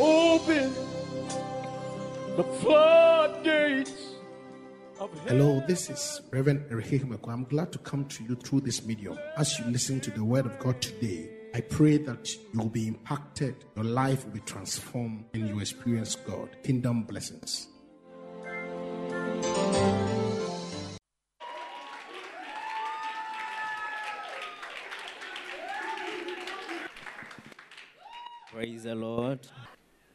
Open the floodgates of heaven. Hello, this is Reverend Erike Maku. I'm glad to come to you through this medium. As you listen to the Word of God today, I pray that you will be impacted, your life will be transformed, and you experience God. Kingdom blessings. Praise the Lord.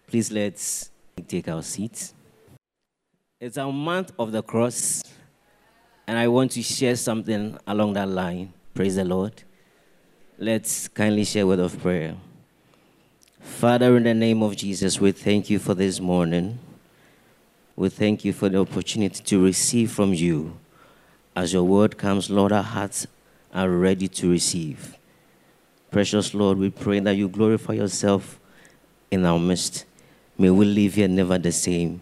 Please let's take our seats. It's a month of the cross, and I want to share something along that line. Praise the Lord. Let's kindly share a word of prayer. Father, in the name of Jesus, we thank you for this morning. We thank you for the opportunity to receive from you. As your word comes, Lord, our hearts are ready to receive. Precious Lord, we pray that you glorify yourself in our midst. May we live here never the same.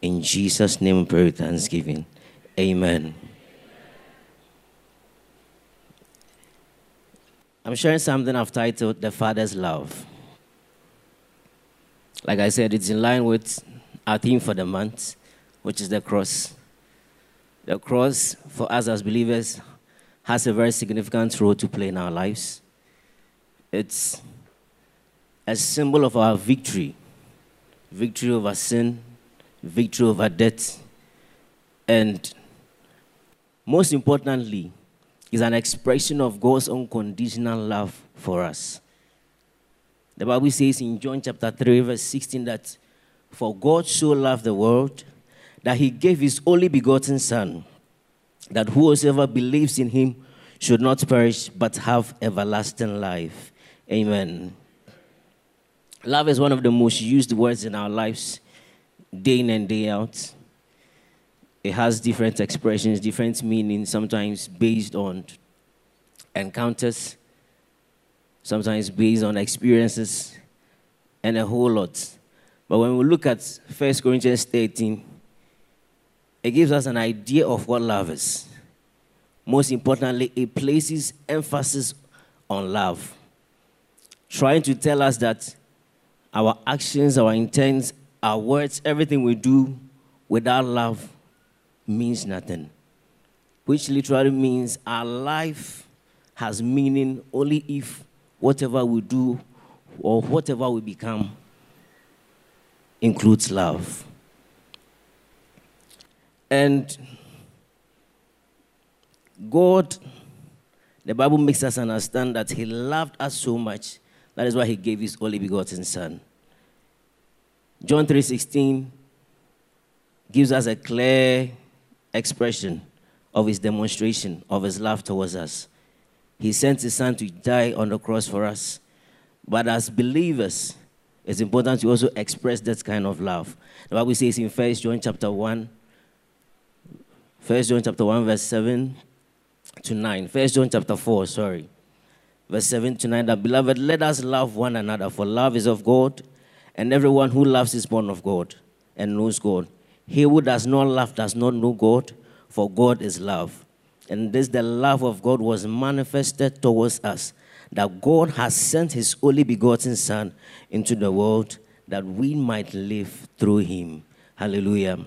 In Jesus' name we pray with thanksgiving. Amen. I'm sharing something I've titled The Father's Love. Like I said, it's in line with our theme for the month, which is the cross. The cross, for us as believers, has a very significant role to play in our lives. It's a symbol of our victory, victory over sin, victory over death, and most importantly, is an expression of God's unconditional love for us. The Bible says in John chapter 3, verse 16, that for God so loved the world that he gave his only begotten Son, that whosoever believes in him should not perish but have everlasting life. Amen. Love is one of the most used words in our lives, day in and day out. It has different expressions, different meanings, sometimes based on encounters, sometimes based on experiences, and a whole lot. But when we look at 1 Corinthians 13, it gives us an idea of what love is. Most importantly, it places emphasis on love, trying to tell us that our actions, our intents, our words, everything we do without love means nothing, which literally means our life has meaning only if whatever we do or whatever we become includes love. And God, the Bible makes us understand that he loved us so much, that is why he gave his only begotten Son. John 3:16 gives us a clear expression of his demonstration of his love towards us. He sent his Son to die on the cross for us. But as believers, it's important to also express that kind of love. The Bible says in 1 John chapter 1, verse 7 to 9. 1 John chapter 4, Verse 7 to 9, that, beloved, let us love one another, for love is of God, and everyone who loves is born of God and knows God. He who does not love does not know God, for God is love. And this, the love of God, was manifested towards us, that God has sent his only begotten Son into the world, that we might live through him. Hallelujah.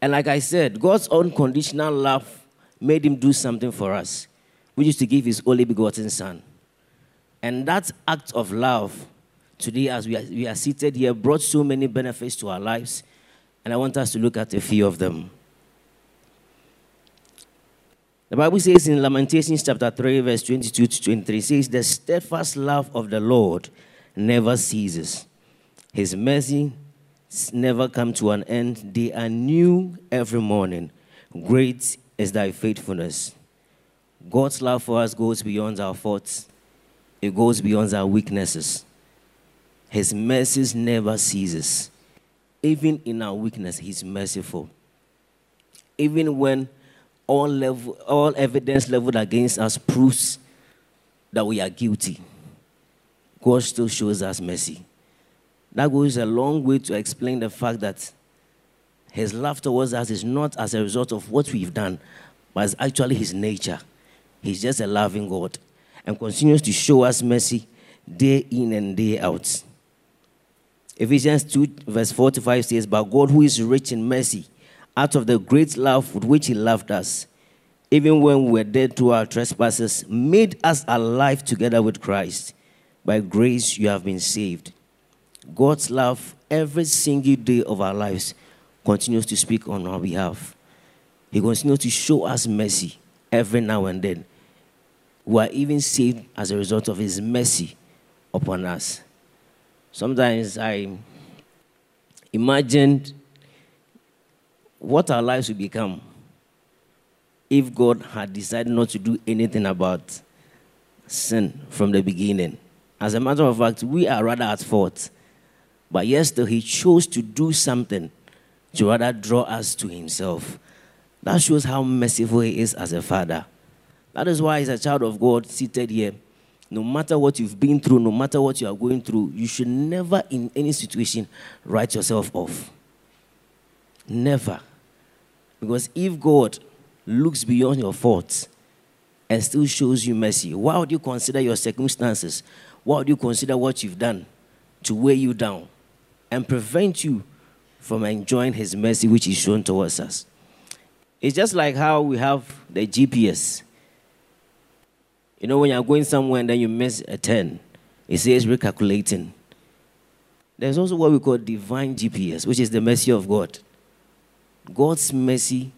And like I said, God's unconditional love made him do something for us, which is to give his only begotten Son. And that act of love, today as we are seated here, brought so many benefits to our lives. And I want us to look at a few of them. The Bible says in Lamentations chapter 3, verse 22 to 23, says, the steadfast love of the Lord never ceases. His mercy never comes to an end. They are new every morning. Great is thy faithfulness. God's love for us goes beyond our faults. It goes beyond our weaknesses. His mercies never ceases. Even in our weakness, he's merciful. Even when all evidence leveled against us proves that we are guilty, God still shows us mercy. That goes a long way to explain the fact that his love towards us is not as a result of what we've done, but it's actually his nature. He's just a loving God and continues to show us mercy day in and day out. Ephesians 2 verse 4 to 5 says, "But God, who is rich in mercy, out of the great love with which he loved us, even when we were dead to our trespasses, made us alive together with Christ. By grace you have been saved." God's love every single day of our lives continues to speak on our behalf. He continues to show us mercy every now and then. We are even saved as a result of his mercy upon us. Sometimes I imagined what our lives would become if God had decided not to do anything about sin from the beginning. As a matter of fact, we are rather at fault. But yes, though, he chose to do something to rather draw us to himself. That shows how merciful he is as a father. That is why, as a child of God seated here, no matter what you've been through, no matter what you are going through, you should never in any situation write yourself off. Never. Because if God looks beyond your faults and still shows you mercy, why would you consider your circumstances? Why would you consider what you've done to weigh you down and prevent you from enjoying his mercy which is shown towards us? It's just like how we have the GPS. You know, when you're going somewhere and then you miss a turn, it says recalculating. There's also what we call divine GPS, which is the mercy of God. God's mercy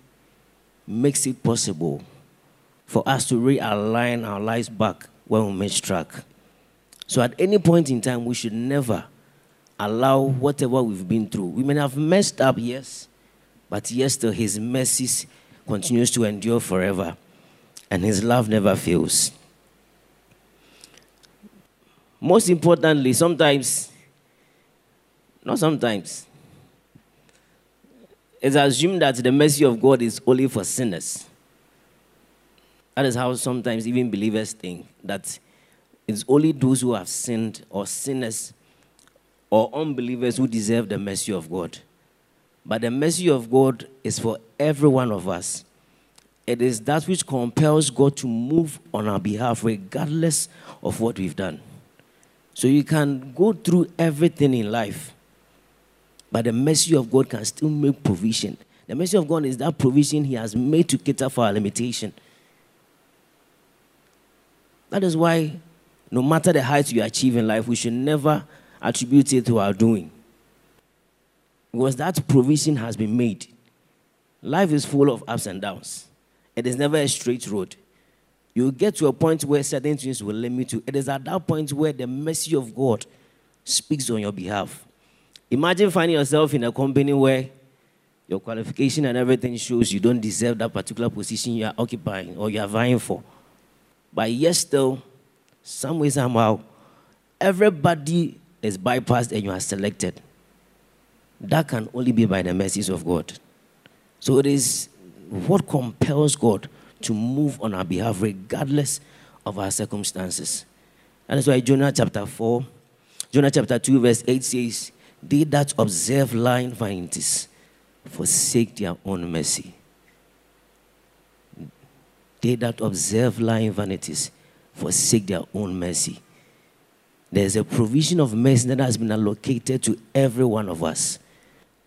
makes it possible for us to realign our lives back when we miss track. So at any point in time, we should never allow whatever we've been through. We may have messed up, yes, but yes, though, his mercy continues to endure forever, and his love never fails. Most importantly, sometimes, it's assumed that the mercy of God is only for sinners. That is how sometimes even believers think, that it's only those who have sinned or sinners or unbelievers who deserve the mercy of God. But the mercy of God is for every one of us. It is that which compels God to move on our behalf regardless of what we've done. So you can go through everything in life, but the mercy of God can still make provision. The mercy of God is that provision he has made to cater for our limitation. That is why no matter the heights you achieve in life, we should never attribute it to our doing. Because that provision has been made. Life is full of ups and downs. It is never a straight road. You get to a point where certain things will limit you. It is at that point where the mercy of God speaks on your behalf. Imagine finding yourself in a company where your qualification and everything shows you don't deserve that particular position you are occupying or you are vying for. But yes, though, some way, somehow, everybody is bypassed and you are selected. That can only be by the mercies of God. So it is what compels God to move on our behalf regardless of our circumstances. And that's why Jonah chapter 2 verse 8 says, "They that observe lying vanities forsake their own mercy." They that observe lying vanities forsake their own mercy. There's a provision of mercy that has been allocated to every one of us,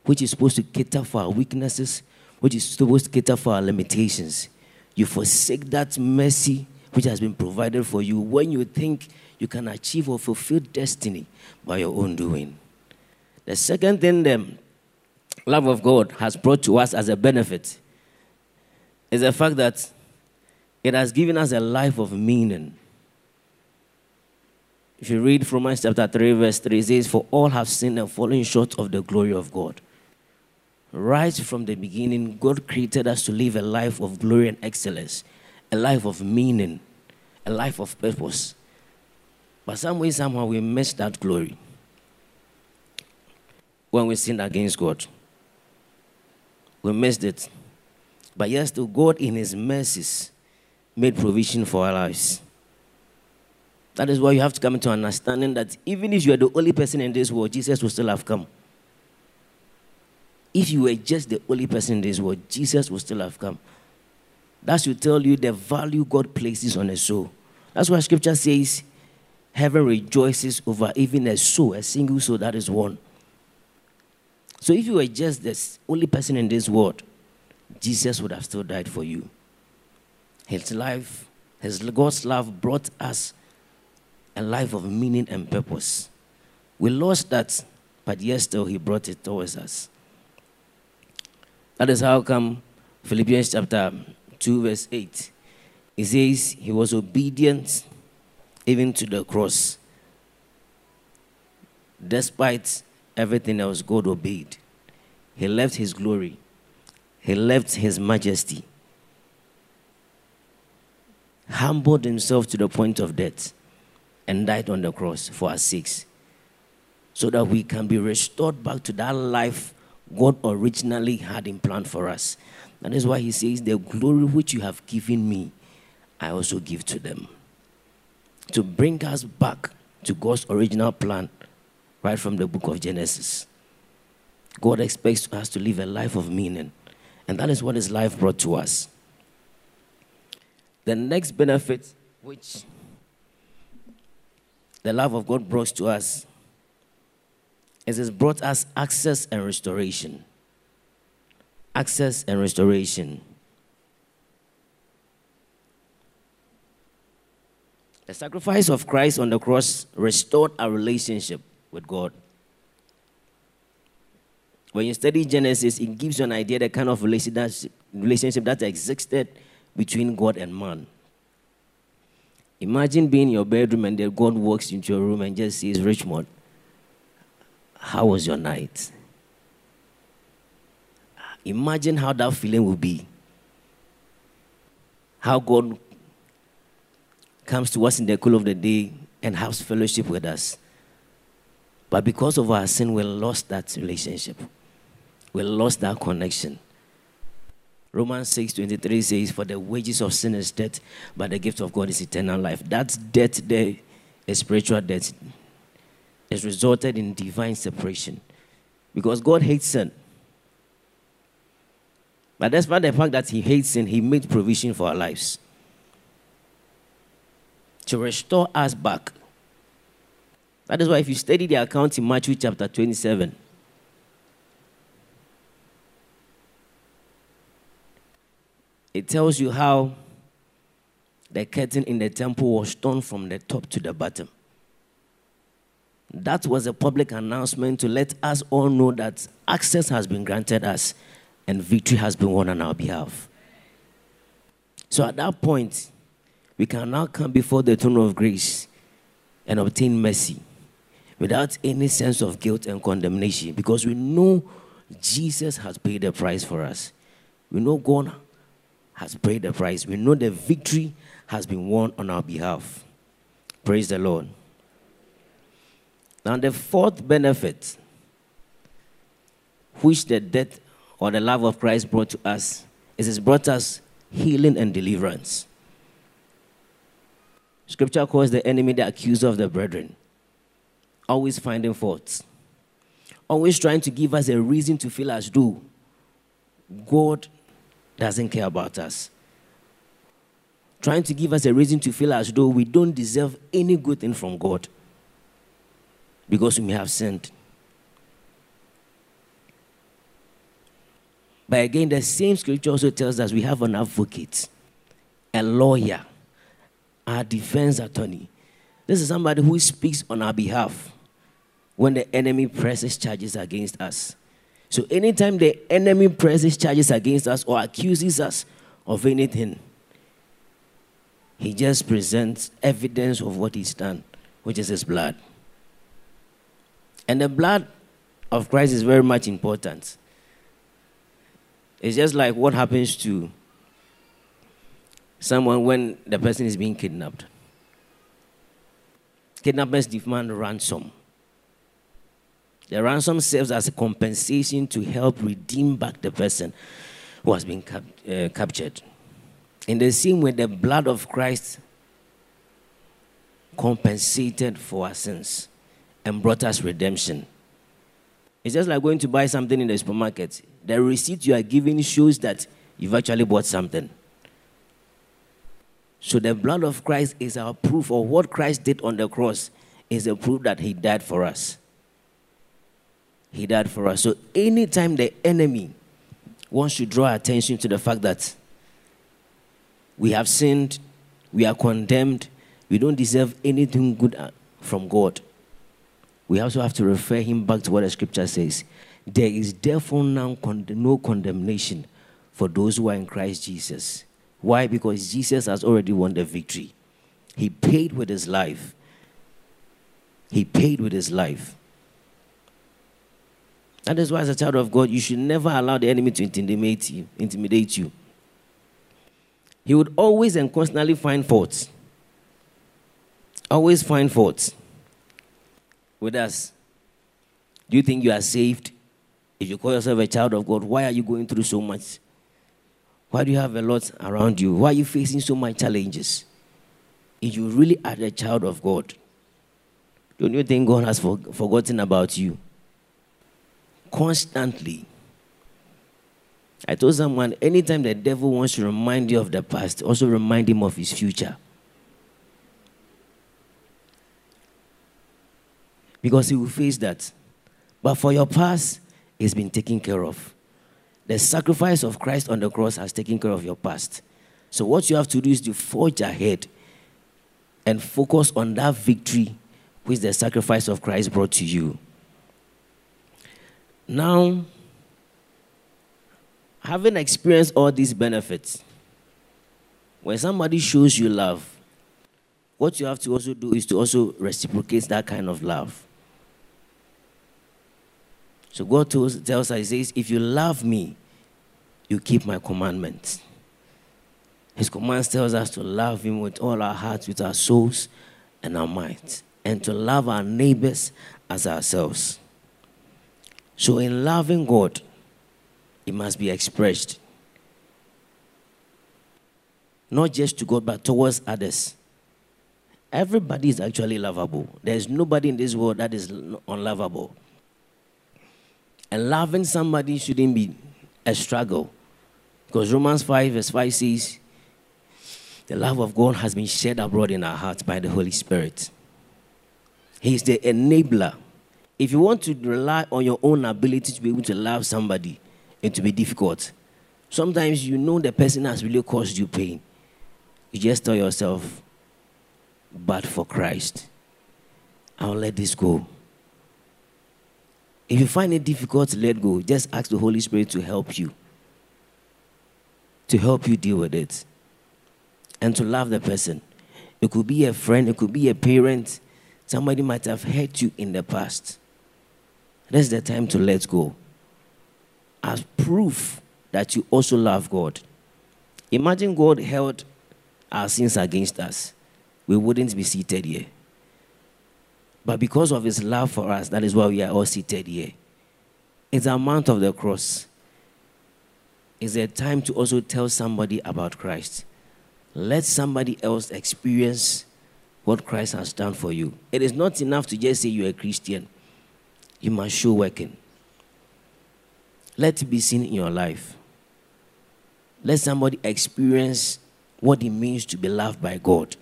which is supposed to cater for our weaknesses, which is supposed to cater for our limitations. You forsake that mercy which has been provided for you when you think you can achieve or fulfill destiny by your own doing. The second thing the love of God has brought to us as a benefit is the fact that it has given us a life of meaning. If you read Romans chapter 3, verse 3, it says, "For all have sinned and fallen short of the glory of God." Right from the beginning, God created us to live a life of glory and excellence, a life of meaning, a life of purpose. But some way, somehow, we missed that glory when we sinned against God. We missed it. But yes, to God in his mercies made provision for our lives. That is why you have to come to understanding that even if you are the only person in this world, Jesus will still have come. If you were just the only person in this world, Jesus will still have come. That should tell you the value God places on a soul. That's why scripture says, heaven rejoices over even a soul, a single soul that is one. So if you were just the only person in this world, Jesus would have still died for you. His life, God's love brought us a life of meaning and purpose. We lost that, but yet still he brought it towards us. That is how come Philippians chapter 2 verse 8, it says he was obedient even to the cross. Despite everything else, God obeyed. He left his glory. He left his majesty. Humbled himself to the point of death and died on the cross for us six, so that we can be restored back to that life God originally had in plan for us. That is why he says, the glory which you have given me, I also give to them. To bring us back to God's original plan right from the book of Genesis. God expects us to live a life of meaning. And that is what his life brought to us. The next benefit which the love of God brought to us is it brought us access and restoration. Access and restoration. The sacrifice of Christ on the cross restored our relationship with God. When you study Genesis, it gives you an idea the kind of relationship that existed between God and man. Imagine being in your bedroom and then God walks into your room and just says, Richmond, how was your night? Imagine how that feeling will be. How God comes to us in the cool of the day and has fellowship with us. But because of our sin, we lost that relationship. We lost that connection. Romans 6:23 says, for the wages of sin is death, but the gift of God is eternal life. That death there is spiritual death. It's resulted in divine separation. Because God hates sin. But despite the fact that he hates sin, he made provision for our lives. To restore us back. That is why if you study the account in Matthew chapter 27, it tells you how the curtain in the temple was torn from the top to the bottom. That was a public announcement to let us all know that access has been granted us and victory has been won on our behalf. So at that point, we can now come before the throne of grace and obtain mercy without any sense of guilt and condemnation, because we know Jesus has paid the price for us. We know God has paid the price. We know the victory has been won on our behalf. Praise the Lord. Now the fourth benefit which the death or the love of Christ brought to us is it's brought us healing and deliverance. Scripture calls the enemy the accuser of the brethren. Always finding faults. Always trying to give us a reason to feel as though God doesn't care about us. Trying to give us a reason to feel as though we don't deserve any good thing from God because we have sinned. But again, the same scripture also tells us we have an advocate, a lawyer, our defense attorney. This is somebody who speaks on our behalf when the enemy presses charges against us. So anytime the enemy presses charges against us or accuses us of anything, he just presents evidence of what he's done, which is his blood. And the blood of Christ is very much important. It's just like what happens to someone when the person is being kidnapped. Kidnappers demand ransom. The ransom serves as a compensation to help redeem back the person who has been captured. In the same way, the blood of Christ compensated for our sins and brought us redemption. It's just like going to buy something in the supermarket. The receipt you are giving shows that you've actually bought something. So the blood of Christ is our proof, or what Christ did on the cross is a proof that he died for us. He died for us. So anytime the enemy wants to draw attention to the fact that we have sinned, we are condemned, we don't deserve anything good from God, we also have to refer him back to what the scripture says. There is therefore now no condemnation for those who are in Christ Jesus. Why? Because Jesus has already won the victory. He paid with his life. He paid with his life. That is why, as a child of God, you should never allow the enemy to intimidate you. He would always and constantly find faults. Always find faults with us. Do you think you are saved? If you call yourself a child of God, why are you going through so much? Why do you have a lot around you? Why are you facing so many challenges? If you really are a child of God, don't you think God has forgotten about you? Constantly. I told someone, anytime the devil wants to remind you of the past, also remind him of his future. Because he will face that. But for your past, it's been taken care of. The sacrifice of Christ on the cross has taken care of your past. So what you have to do is to forge ahead and focus on that victory which the sacrifice of Christ brought to you. Now, having experienced all these benefits, when somebody shows you love, what you have to also do is to also reciprocate that kind of love. So God tells us, he says, if you love me, you keep my commandments. His commands tells us to love him with all our hearts, with our souls, and our minds, and to love our neighbors as ourselves. So in loving God, it must be expressed. Not just to God, but towards others. Everybody is actually lovable. There is nobody in this world that is unlovable. And loving somebody shouldn't be a struggle. Because Romans 5 verse 5 says, the love of God has been shed abroad in our hearts by the Holy Spirit. He is the enabler. If you want to rely on your own ability to be able to love somebody, it will be difficult. Sometimes you know the person has really caused you pain. You just tell yourself, but for Christ, I'll let this go. If you find it difficult to let go, just ask the Holy Spirit to help you deal with it, and to love the person. It could be a friend, it could be a parent. Somebody might have hurt you in the past. That's the time to let go, as proof that you also love God. Imagine God held our sins against us. We wouldn't be seated here. But because of his love for us, that is why we are all seated here. It's the amount of the cross. It's a time to also tell somebody about Christ. Let somebody else experience what Christ has done for you. It is not enough to just say you're a Christian. You must show working. Let it be seen in your life. Let somebody experience what it means to be loved by God.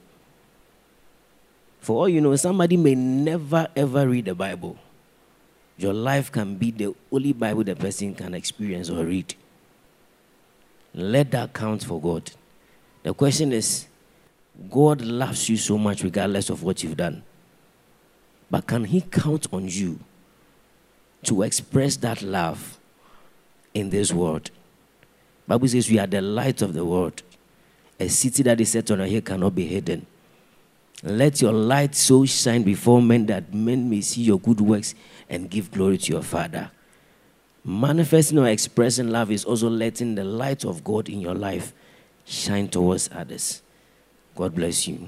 For all you know, somebody may never ever read the Bible. Your life can be the only Bible the person can experience or read. Let that count for God. The question is, God loves you so much regardless of what you've done. But can he count on you to express that love in this world? The Bible says we are the light of the world. A city that is set on a hill cannot be hidden. Let your light so shine before men that men may see your good works and give glory to your Father. Manifesting or expressing love is also letting the light of God in your life shine towards others. God bless you.